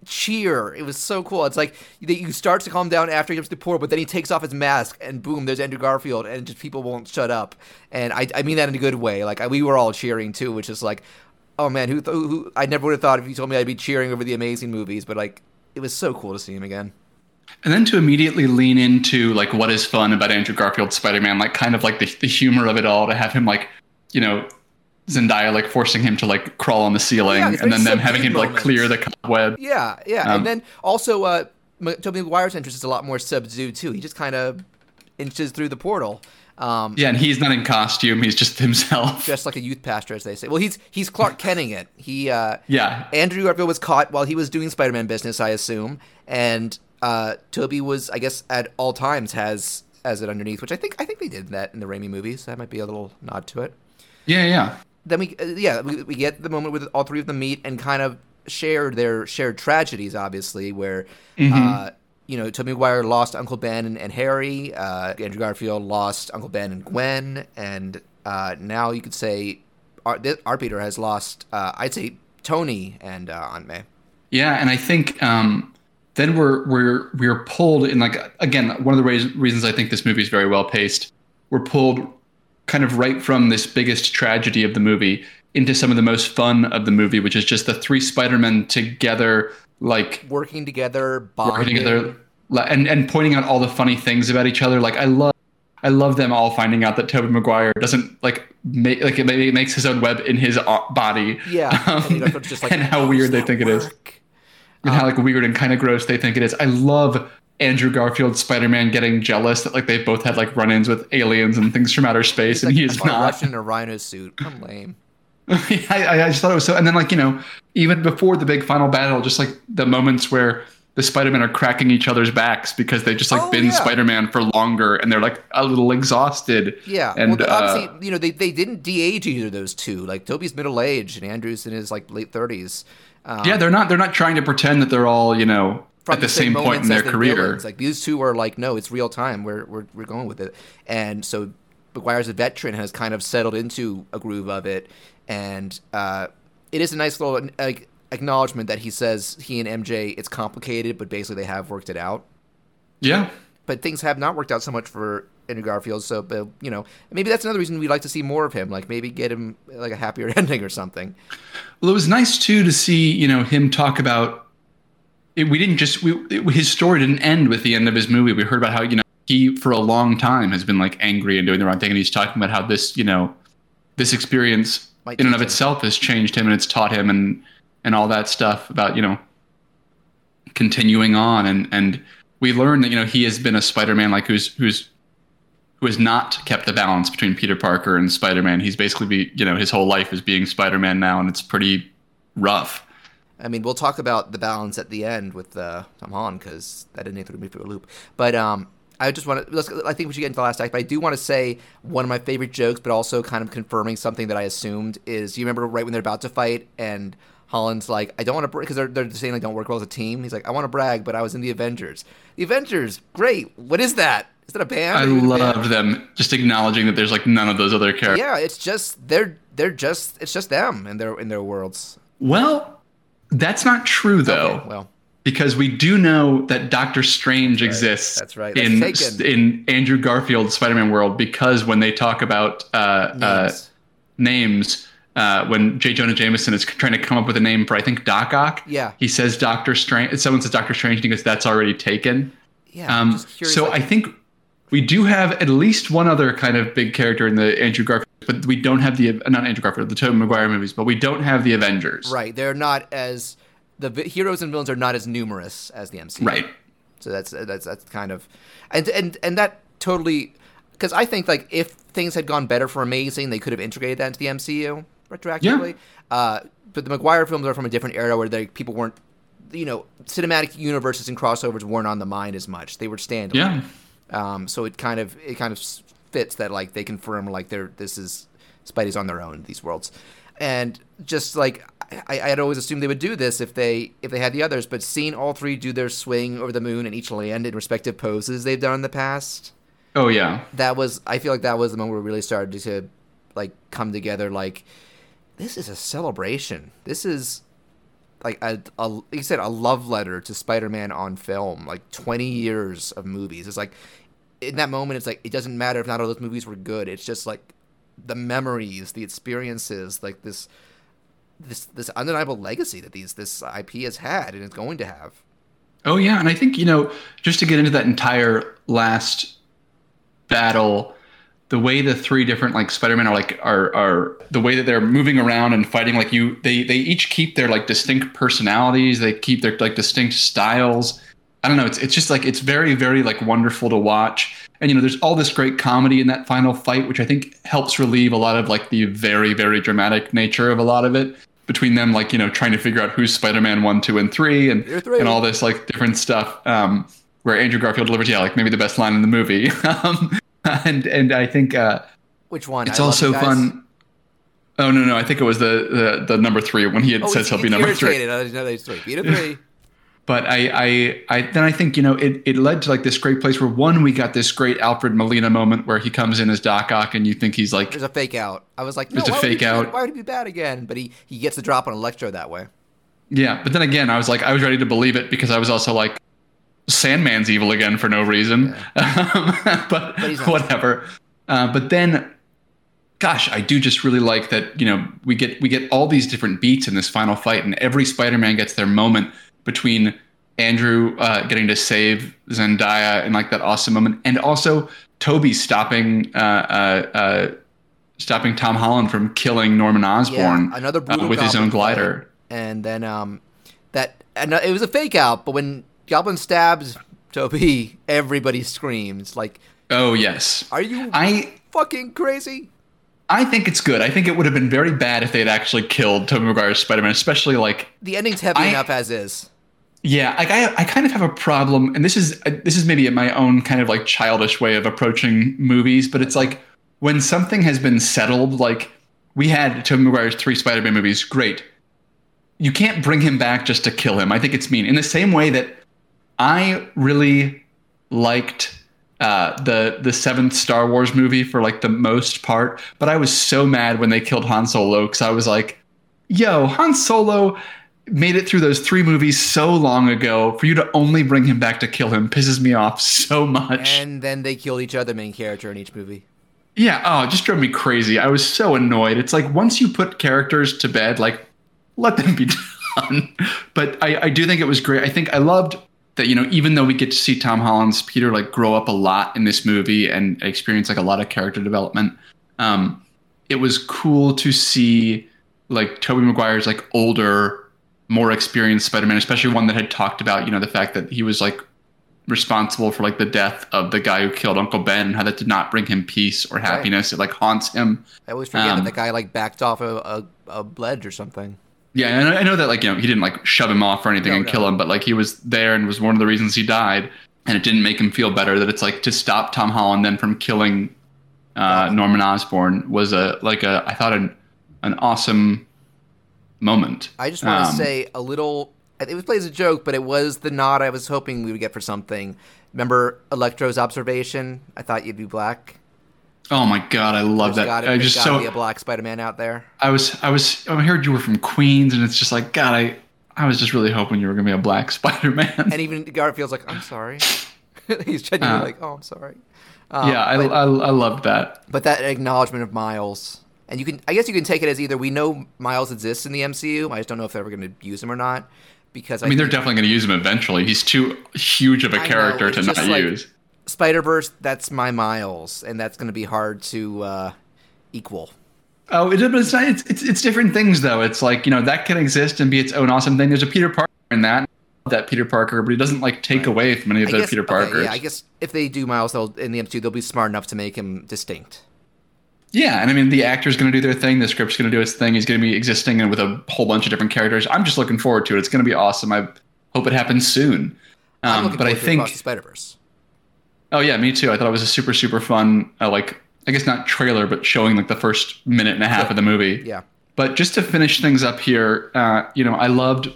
cheer. It was so cool. It's he starts to calm down after he jumps the portal, but then he takes off his mask and boom, there's Andrew Garfield, and just people won't shut up. And I mean that in a good way. We were all cheering too, which is oh man, who I never would have thought if you told me I'd be cheering over the amazing movies, but it was so cool to see him again. And then to immediately lean into what is fun about Andrew Garfield's Spider-Man, the humor of it all, to have him Zendaya forcing him to crawl on the ceiling, and then them having him clear the cobweb. Yeah, yeah. And then also Tobey Maguire's entrance is a lot more subdued too. He just kind of inches through the portal. And he's not in costume. He's just himself. Just like a youth pastor, as they say. Well, he's Clark Kenting it. Andrew Garfield was caught while he was doing Spider-Man business, I assume. And Toby was, I guess, at all times has it underneath, which I think they did that in the Raimi movies. That might be a little nod to it. Yeah, yeah. Then we get the moment where all three of them meet and kind of share their shared tragedies, obviously, where. Mm-hmm. Tobey Maguire lost Uncle Ben and Harry. Andrew Garfield lost Uncle Ben and Gwen. And now you could say our Peter has lost, I'd say, Tony and Aunt May. Yeah, and I think then we're pulled in, again, one of the reasons I think this movie is very well-paced. We're pulled kind of right from this biggest tragedy of the movie into some of the most fun of the movie, which is just the three Spider-Men together, working together, bonding. And pointing out all the funny things about each other. I love them all finding out that Tobey Maguire doesn't it makes his own web in his body. Yeah, and how weird they think it is, and how weird and kind of gross they think it is. I love Andrew Garfield's Spider-Man getting jealous that they both had run-ins with aliens and things from outer space, and he is not. I'm Russian in a rhino suit. I'm lame. I just thought it was so, and then even before the big final battle, just the moments where the Spider-Men are cracking each other's backs because they just been Spider-Man for longer and they're a little exhausted. Yeah, and obviously they didn't de-age either of those two. Toby's middle age and Andrew's in his late 30s. Yeah, they're not trying to pretend that they're all at the same point in their career. Villains. These two are no, it's real time. We're going with it, and so Maguire's a veteran, has kind of settled into a groove of it. And it is a nice little acknowledgement that he says he and MJ, it's complicated, but basically they have worked it out. Yeah. But things have not worked out so much for Andrew Garfield. So, but, maybe that's another reason we'd like to see more of him. Maybe get him a happier ending or something. Well, it was nice, too, to see, him talk about it. His story didn't end with the end of his movie. We heard about how, he for a long time has been angry and doing the wrong thing. And he's talking about how this, this experience in and of itself has changed him, and it's taught him and all that stuff about, continuing on. And we learn that, he has been a Spider-Man, who has not kept the balance between Peter Parker and Spider-Man. He's basically, his whole life is being Spider-Man now, and it's pretty rough. I mean, we'll talk about the balance at the end with Tom Holland, because that didn't throw me for a loop. But I think we should get into the last act, but I do want to say one of my favorite jokes, but also kind of confirming something that I assumed is, you remember right when they're about to fight and Holland's I don't want to brag, because they're saying don't work well as a team. He's I want to brag, but I was in the Avengers. The Avengers, great. What is that? Is that a band? I love them just acknowledging that there's none of those other characters. Yeah, it's just it's just them and in their worlds. Well, that's not true though. Okay, well. Because we do know that Doctor Strange exists. That's right. That's in Andrew Garfield's Spider-Man world, because when they talk about names, when J. Jonah Jameson is trying to come up with a name for, I think, Doc Ock, he says Doctor Strange. Someone says Doctor Strange, and he goes, that's already taken. Yeah. I think we do have at least one other kind of big character in the Andrew Garfield, but we don't have the Tobey Maguire movies, but we don't have the Avengers. Right. They're not as... The heroes and villains are not as numerous as the MCU, right? So that's kind of, and that totally, because I think if things had gone better for Amazing, they could have integrated that into the MCU retroactively. Yeah. But the Maguire films are from a different era where people weren't, cinematic universes and crossovers weren't on the mind as much. They were standalone. Yeah. So it kind of fits that they confirm this is Spidey's on their own, these worlds. And just like I'd always assumed they would do this if they had the others, but seeing all three do their swing over the moon and each land in respective poses they've done in the past. Oh yeah, that was. I feel like that was the moment where we really started to like come together. Like this is a celebration. This is like a like you said, a love letter to Spider-Man on film. Like 20 years of movies. It's like in that moment, it's like it doesn't matter if not all those movies were good. It's just like the memories, the experiences, like this undeniable legacy that this IP has had and is going to have. Oh yeah, and I think just to get into that entire last battle, the way the three different like Spider-Man are the way that they're moving around and fighting, like they each keep their like distinct personalities, they keep their like distinct styles. I don't know, it's just like it's very, very like wonderful to watch. And there's all this great comedy in that final fight, which I think helps relieve a lot of like the very, very dramatic nature of a lot of it between them, like trying to figure out who's Spider-Man 1, 2, and 3 and all this like different stuff. Where Andrew Garfield delivers, like maybe the best line in the movie. And I think which one? It's also fun. Oh no! I think it was the number 3 when he says he'll be number 3. But I think it led to like this great place where we got this great Alfred Molina moment where he comes in as Doc Ock and you think he's like there's a fake out. I was like, no, why would he be bad again? But he gets the drop on Electro that way. Yeah, but then again, I was like, I was ready to believe it because I was also like, Sandman's evil again for no reason. Yeah. but whatever. But then, gosh, I do just really like that. We get all these different beats in this final fight, and every Spider-Man gets their moment between Andrew getting to save Zendaya and like that awesome moment, and also Tobey stopping Tom Holland from killing Norman Osborn another brutal with his own glider. And then it was a fake out, but when Goblin stabs Tobey, everybody screams like, "Oh yes!" Are you fucking crazy? I think it's good. I think it would have been very bad if they had actually killed Tobey Maguire's Spider-Man, especially like the ending's heavy enough as is. Yeah, like I kind of have a problem, and this is maybe my own kind of like childish way of approaching movies, but it's like when something has been settled, like we had Tobey Maguire's 3 Spider-Man movies, great. You can't bring him back just to kill him. I think it's mean. In the same way that I really liked the 7th Star Wars movie for like the most part, but I was so mad when they killed Han Solo because I was like, yo, Han Solo made it through those 3 movies so long ago. For you to only bring him back to kill him pisses me off so much. And then they kill each other, main character in each movie. Yeah, oh, it just drove me crazy. I was so annoyed. It's like once you put characters to bed, like let them be done. But I do think it was great. I think I loved that, even though we get to see Tom Holland's Peter like grow up a lot in this movie and experience like a lot of character development, it was cool to see like Tobey Maguire's like older, more experienced Spider-Man, especially one that had talked about, the fact that he was like responsible for like the death of the guy who killed Uncle Ben and how that did not bring him peace or happiness. Right. It like haunts him. I always forget that the guy like backed off a ledge or something. Yeah, and I know that like he didn't like shove him off or anything kill him, but like he was there and was one of the reasons he died, and it didn't make him feel better. That it's like to stop Tom Holland then from killing Norman Osborn was I thought an awesome moment. I just want to say a little. It was played as a joke, but it was the nod I was hoping we would get for something. Remember Electro's observation? I thought you'd be black. Oh my God, I love that. I just gotta be a black Spider-Man out there. I heard you were from Queens, and it's just like, God, I was just really hoping you were gonna be a black Spider-Man. And even Garfield's like, I'm sorry. He's genuinely like, oh, I'm sorry. I loved that. But that acknowledgement of Miles, and I guess you can take it as either we know Miles exists in the MCU. I just don't know if they're ever gonna use him or not, because I mean they're definitely gonna use him eventually. He's too huge of a character to not use. Spider-Verse, that's my Miles, and that's going to be hard to equal. Oh, it's different things, though. It's like, that can exist and be its own awesome thing. There's a Peter Parker in that Peter Parker, but he doesn't like take away from any of those Peter Parkers. Yeah, I guess if they do Miles in the MCU, they'll be smart enough to make him distinct. Yeah, and I mean, the actor's going to do their thing. The script's going to do its thing. He's going to be existing with a whole bunch of different characters. I'm just looking forward to it. It's going to be awesome. I hope it happens soon. But I think Spider-Verse. Oh yeah, me too. I thought it was a super, super fun, I guess not trailer, but showing like the first minute and a half of the movie. Yeah. But just to finish things up here, I loved.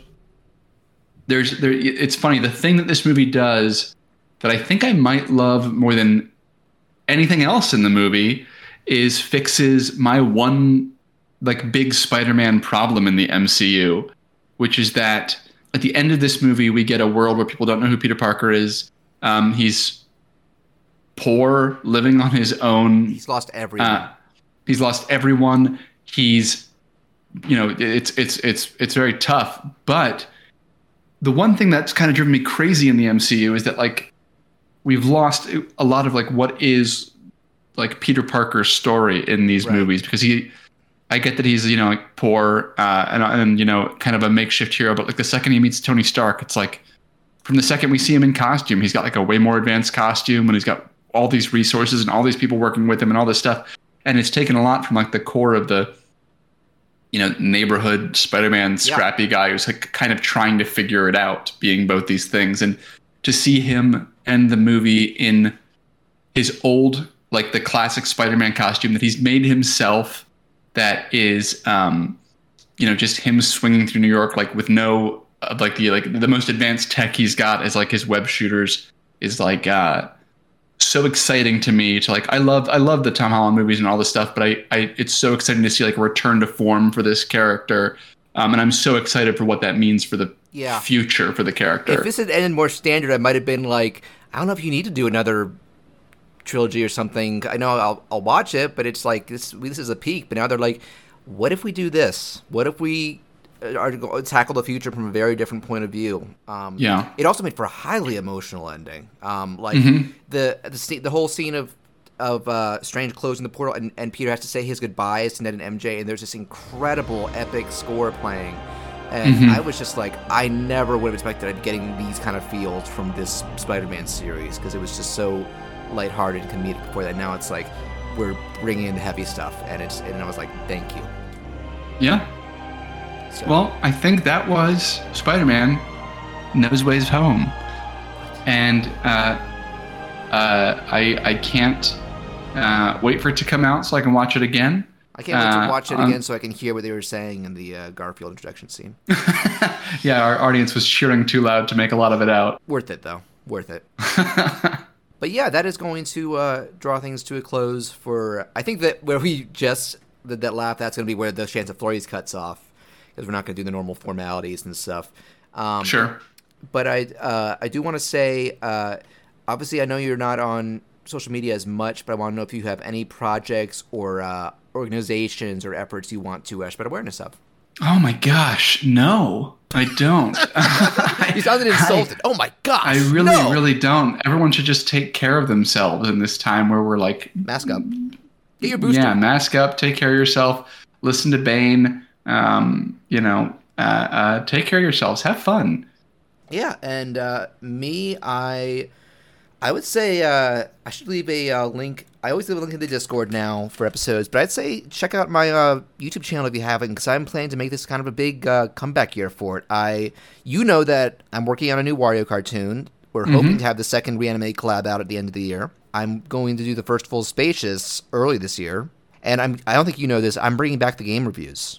It's funny, the thing that this movie does that I think I might love more than anything else in the movie is fixes my one big Spider-Man problem in the MCU, which is that at the end of this movie we get a world where people don't know who Peter Parker is. He's poor, living on his own. He's lost everyone. He's, it's very tough. But the one thing that's kind of driven me crazy in the MCU is that we've lost a lot of what is Peter Parker's story in these movies, because I get that he's poor and kind of a makeshift hero, but the second he meets Tony Stark, it's from the second we see him in costume, he's got a way more advanced costume, and he's got all these resources and all these people working with him and all this stuff. And it's taken a lot from the core of the neighborhood Spider-Man scrappy guy who's kind of trying to figure it out, being both these things. And to see him end the movie in his old the classic Spider-Man costume that he's made himself, that is just him swinging through New York with no the most advanced tech he's got is his web shooters, is so exciting to me. To I love the Tom Holland movies and all this stuff, but it's so exciting to see a return to form for this character, and I'm so excited for what that means for the future for the character. If this had ended more standard, I might have been I don't know if you need to do another trilogy or something. I know I'll watch it, but it's this is a peak. But now they're what if we do this? What if we tackle the future from a very different point of view? It also made for a highly emotional ending. The whole scene of Strange closing the portal and Peter has to say his goodbyes to Ned and MJ, and there's this incredible epic score playing. And I was just I never would have expected I'd getting these kind of feels from this Spider-Man series, because it was just so lighthearted and comedic before that. Now it's we're bringing in the heavy stuff, and I was thank you. Yeah. So. Well, I think that was Spider-Man: No Way Home, and I can't wait for it to come out so I can watch it again. I can't wait to watch it again so I can hear what they were saying in the Garfield introduction scene. Yeah, our audience was cheering too loud to make a lot of it out. Worth it, though. Worth it. But yeah, that is going to draw things to a close for. I think that where we just did that laugh, that's going to be where the Chance of Flurries cuts off, because we're not going to do the normal formalities and stuff. Sure. But I do want to say, obviously, I know you're not on social media as much, but I want to know if you have any projects or organizations or efforts you want to spread awareness of. Oh, my gosh. No, I don't. You sounded insulted. Oh, my gosh. I really, really don't. Everyone should just take care of themselves in this time where we're mask up. Get your booster. Yeah, mask up. Take care of yourself. Listen to Bane. Take care of yourselves. Have fun. Yeah, and me, I would say I should leave a link. I always leave a link in the Discord now for episodes, but I'd say check out my YouTube channel if you haven't, because I'm planning to make this kind of a big comeback year for it. That I'm working on a new Wario cartoon. We're hoping to have the second Reanimate collab out at the end of the year. I'm going to do the first full Spacious early this year, and I don't think you know this. I'm bringing back the game reviews.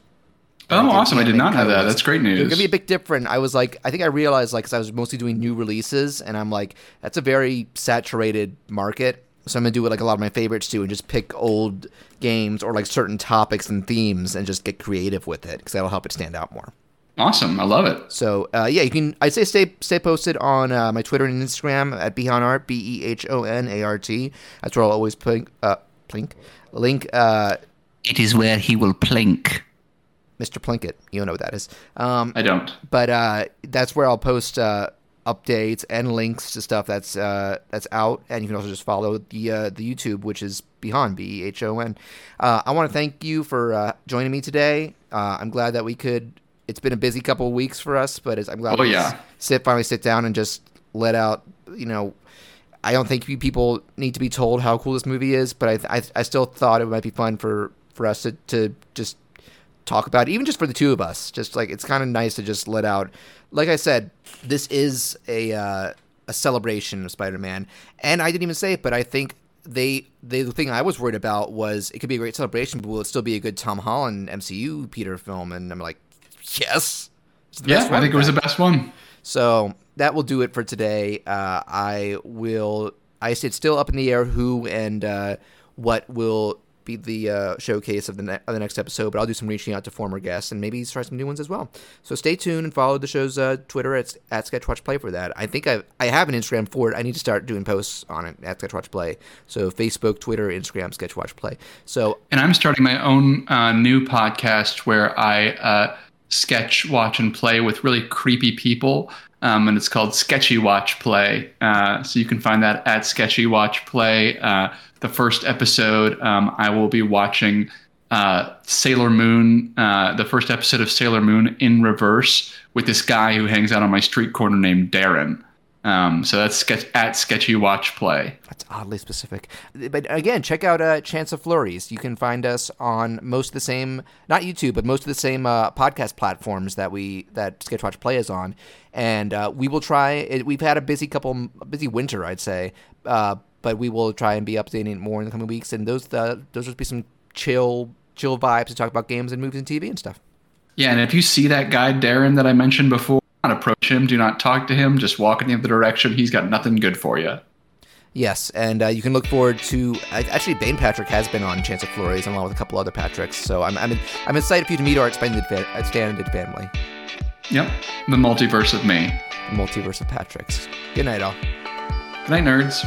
Oh, awesome. I did not know that. That's great news. It's going to be a bit different. I was I think I realized, because I was mostly doing new releases, and I'm that's a very saturated market. So I'm going to do what a lot of my favorites do and just pick old games or certain topics and themes and just get creative with it, because that'll help it stand out more. Awesome. I love it. So, you can, I'd say stay posted on my Twitter and Instagram at BehonArt, BEHONART. That's where I'll always link. It is where he will plink. Mr. Plinkett, you know what that is. I don't. But that's where I'll post updates and links to stuff that's out. And you can also just follow the YouTube, which is Behon, B-E-H-O-N. I want to thank you for joining me today. I'm glad that we could. It's been a busy couple of weeks for us, but I'm glad finally sit down and just let out, I don't think people need to be told how cool this movie is, but I still thought it might be fun for us to just talk about it, even just for the two of us. Just it's kind of nice to just let out. Like I said, this is a celebration of Spider-Man, and I didn't even say it, but I think the thing I was worried about was it could be a great celebration, but will it still be a good Tom Holland MCU Peter film? And I'm like, yes. I think it was the best one. So that will do it for today. It's still up in the air who and what will be the showcase of the next episode, but I'll do some reaching out to former guests and maybe try some new ones as well. So stay tuned and follow the show's Twitter at SketchWatchPlay for that. I think I have an Instagram for it. I need to start doing posts on it at SketchWatchPlay. So Facebook, Twitter, Instagram, SketchWatchPlay. And I'm starting my own new podcast where I sketch, watch, and play with really creepy people. And it's called Sketchy Watch Play. So you can find that at Sketchy Watch Play. The first episode, I will be watching Sailor Moon, the first episode of Sailor Moon in reverse with this guy who hangs out on my street corner named Darren. So that's at Sketchy Watch Play. That's oddly specific. But again, check out Chance of Flurries. You can find us on most of the same, not YouTube, but most of the same podcast platforms that Sketch Watch Play is on. And we will try – we've had a busy winter, I'd say, but we will try and be updating more in the coming weeks. And those will be some chill vibes to talk about games and movies and TV and stuff. Yeah, and if you see that guy Darren that I mentioned before, approach him. Do not talk to him. Just walk in the other direction. He's got nothing good for you. Yes, and you can look forward to. Actually, Bane Patrick has been on Chance of Flurries along with a couple other Patricks. So I'm excited for you to meet our expanded family. Yep, the multiverse of me. The multiverse of Patricks. Good night, all. Good night, nerds.